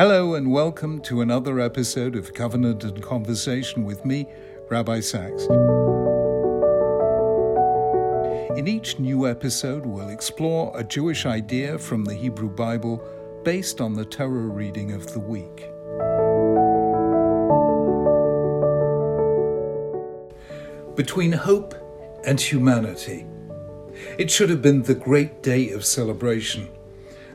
Hello and welcome to another episode of Covenant and Conversation with me, Rabbi Sachs. In each new episode, we'll explore a Jewish idea from the Hebrew Bible based on the Torah reading of the week. Between hope and humanity. It should have been the great day of celebration.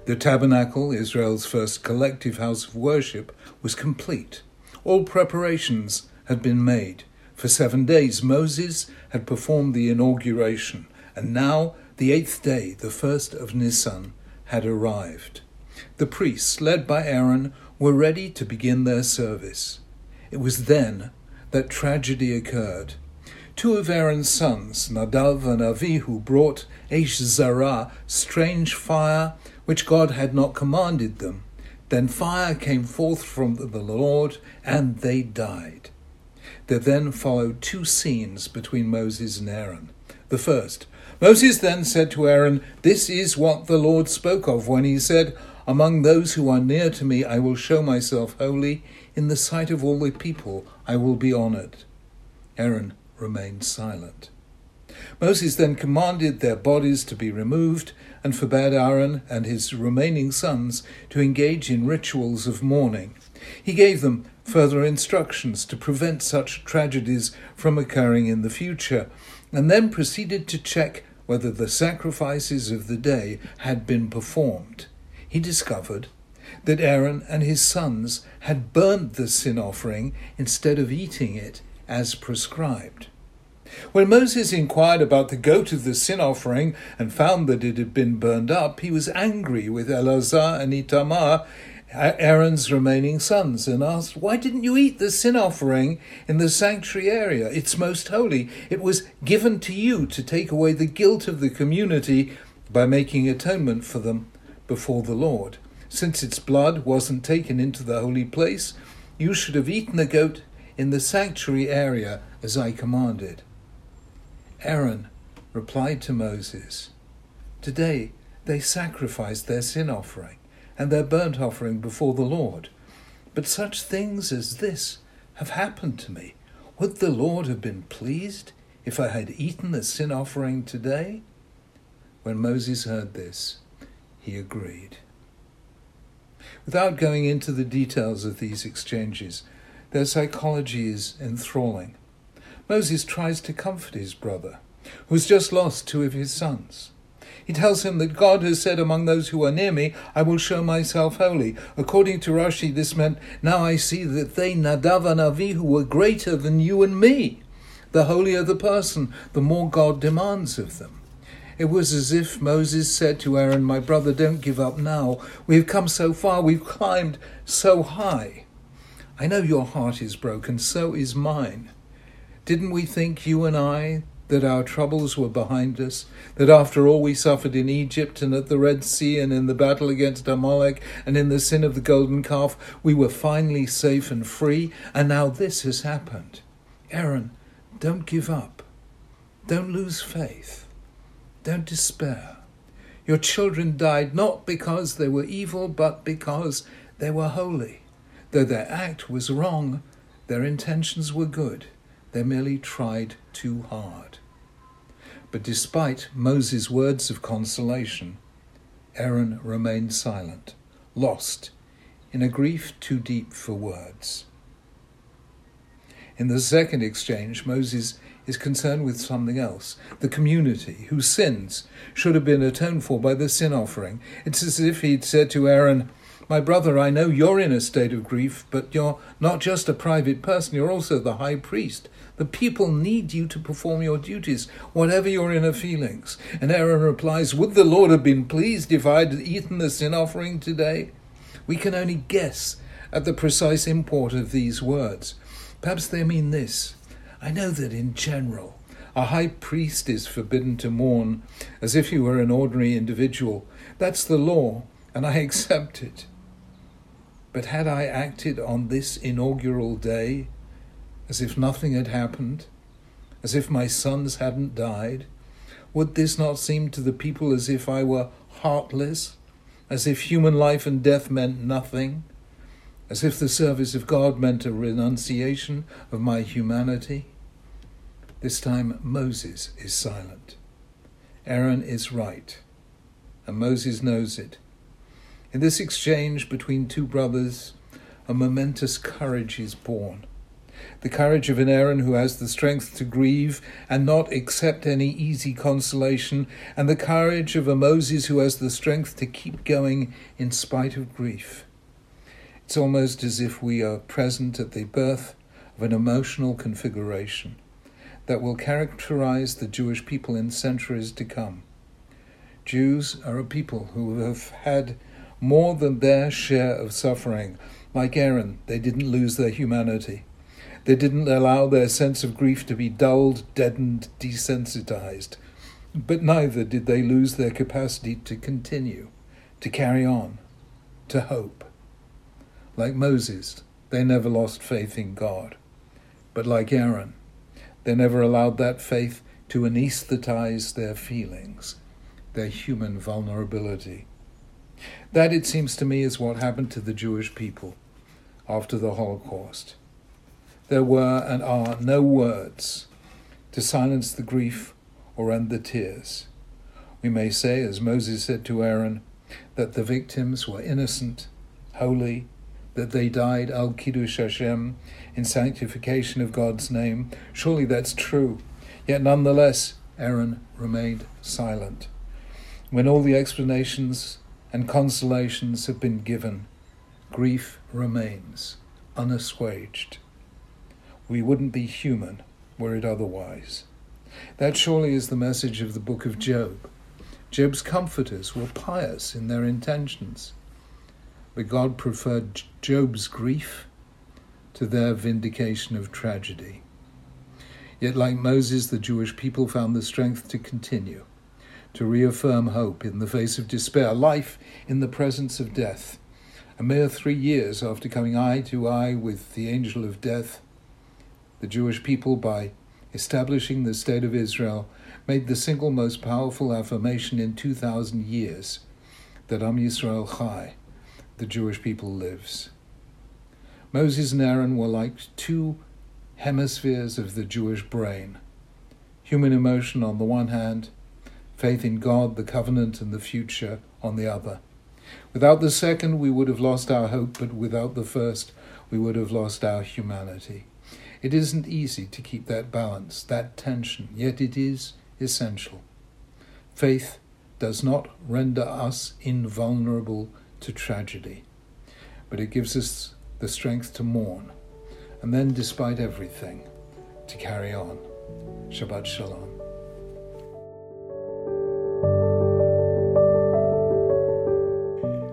The tabernacle, Israel's first collective house of worship, was complete. All preparations had been made. For 7 days, Moses had performed the inauguration, and now, the 8th day, the 1st of Nisan, had arrived. The priests, led by Aaron, were ready to begin their service. It was then that tragedy occurred. Two of Aaron's sons, Nadav and Avihu, brought Esh Zarah, strange fire, which God had not commanded them. Then fire came forth from the Lord, and they died. There then followed two scenes between Moses and Aaron. The first, Moses then said to Aaron, "This is what the Lord spoke of when he said, 'Among those who are near to me I will show myself holy. In the sight of all the people I will be honored.'" Aaron remained silent. Moses then commanded their bodies to be removed and forbade Aaron and his remaining sons to engage in rituals of mourning. He gave them further instructions to prevent such tragedies from occurring in the future, and then proceeded to check whether the sacrifices of the day had been performed. He discovered that Aaron and his sons had burned the sin offering instead of eating it as prescribed. When Moses inquired about the goat of the sin offering and found that it had been burned up, he was angry with Eleazar and Itamar, Aaron's remaining sons, and asked, "Why didn't you eat the sin offering in the sanctuary area? It's most holy. It was given to you to take away the guilt of the community by making atonement for them before the Lord. Since its blood wasn't taken into the holy place, you should have eaten the goat in the sanctuary area as I commanded." Aaron replied to Moses, "Today they sacrificed their sin offering and their burnt offering before the Lord. But such things as this have happened to me. Would the Lord have been pleased if I had eaten the sin offering today?" When Moses heard this, he agreed. Without going into the details of these exchanges, their psychology is enthralling. Moses tries to comfort his brother, who has just lost two of his sons. He tells him that God has said, "Among those who are near me, I will show myself holy." According to Rashi, this meant, "Now I see that they, Nadav and Avihu, were greater than you and me." The holier the person, the more God demands of them. It was as if Moses said to Aaron, "My brother, don't give up now. We've come so far, we've climbed so high. I know your heart is broken, so is mine. Didn't we think, you and I, that our troubles were behind us, that after all we suffered in Egypt and at the Red Sea and in the battle against Amalek and in the sin of the golden calf, we were finally safe and free, and now this has happened? Aaron, don't give up. Don't lose faith. Don't despair. Your children died not because they were evil, but because they were holy. Though their act was wrong, their intentions were good. They merely tried too hard." But despite Moses' words of consolation, Aaron remained silent, lost in a grief too deep for words. In the second exchange, Moses is concerned with something else, the community, whose sins should have been atoned for by the sin offering. It's as if he'd said to Aaron, "My brother, I know you're in a state of grief, but you're not just a private person, you're also the high priest. The people need you to perform your duties, whatever your inner feelings." And Aaron replies, "Would the Lord have been pleased if I had eaten the sin offering today?" We can only guess at the precise import of these words. Perhaps they mean this: I know that in general, a high priest is forbidden to mourn as if he were an ordinary individual. That's the law, and I accept it. But had I acted on this inaugural day as if nothing had happened, as if my sons hadn't died, would this not seem to the people as if I were heartless, as if human life and death meant nothing? as if the service of God meant a renunciation of my humanity? This time Moses is silent. Aaron is right, and Moses knows it. In this exchange between two brothers, a momentous courage is born. The courage of an Aaron who has the strength to grieve and not accept any easy consolation, and the courage of a Moses who has the strength to keep going in spite of grief. It's almost as if we are present at the birth of an emotional configuration that will characterize the Jewish people in centuries to come. Jews are a people who have had more than their share of suffering. Like Aaron, they didn't lose their humanity. They didn't allow their sense of grief to be dulled, deadened, desensitized. But neither did they lose their capacity to continue, to carry on, to hope. Like Moses, they never lost faith in God. But like Aaron, they never allowed that faith to anesthetize their feelings, their human vulnerability. That, it seems to me, is what happened to the Jewish people after the Holocaust. There were and are no words to silence the grief or end the tears. We may say, as Moses said to Aaron, that the victims were innocent, holy, that they died al kiddush Hashem, in sanctification of God's name. Surely that's true. Yet nonetheless, Aaron remained silent. When all the explanations and consolations have been given, grief remains unassuaged. We wouldn't be human were it otherwise. That surely is the message of the book of Job. Job's comforters were pious in their intentions, but God preferred Job's grief to their vindication of tragedy. Yet, like Moses, the Jewish people found the strength to continue, to reaffirm hope in the face of despair, life in the presence of death. A mere 3 years after coming eye to eye with the angel of death, the Jewish people, by establishing the state of Israel, made the single most powerful affirmation in 2,000 years that Am Yisrael Chai, the Jewish people lives. Moses and Aaron were like two hemispheres of the Jewish brain. Human emotion on the one hand, faith in God, the covenant, and the future on the other. Without the second, we would have lost our hope, but without the first, we would have lost our humanity. It isn't easy to keep that balance, that tension, yet it is essential. Faith does not render us invulnerable to tragedy, but it gives us the strength to mourn, and then, despite everything, to carry on. Shabbat Shalom.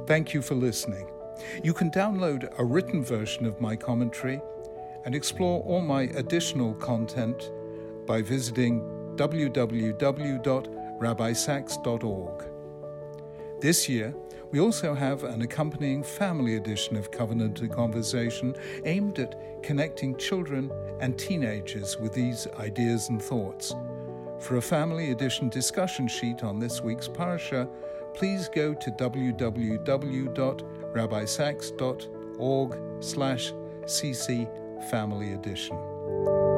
Thank you for listening. You can download a written version of my commentary and explore all my additional content by visiting www.rabbisacks.org. This year, we also have an accompanying family edition of Covenant and Conversation aimed at connecting children and teenagers with these ideas and thoughts. For a family edition discussion sheet on this week's parsha, please go to www.rabbisacks.org/ccfamilyedition.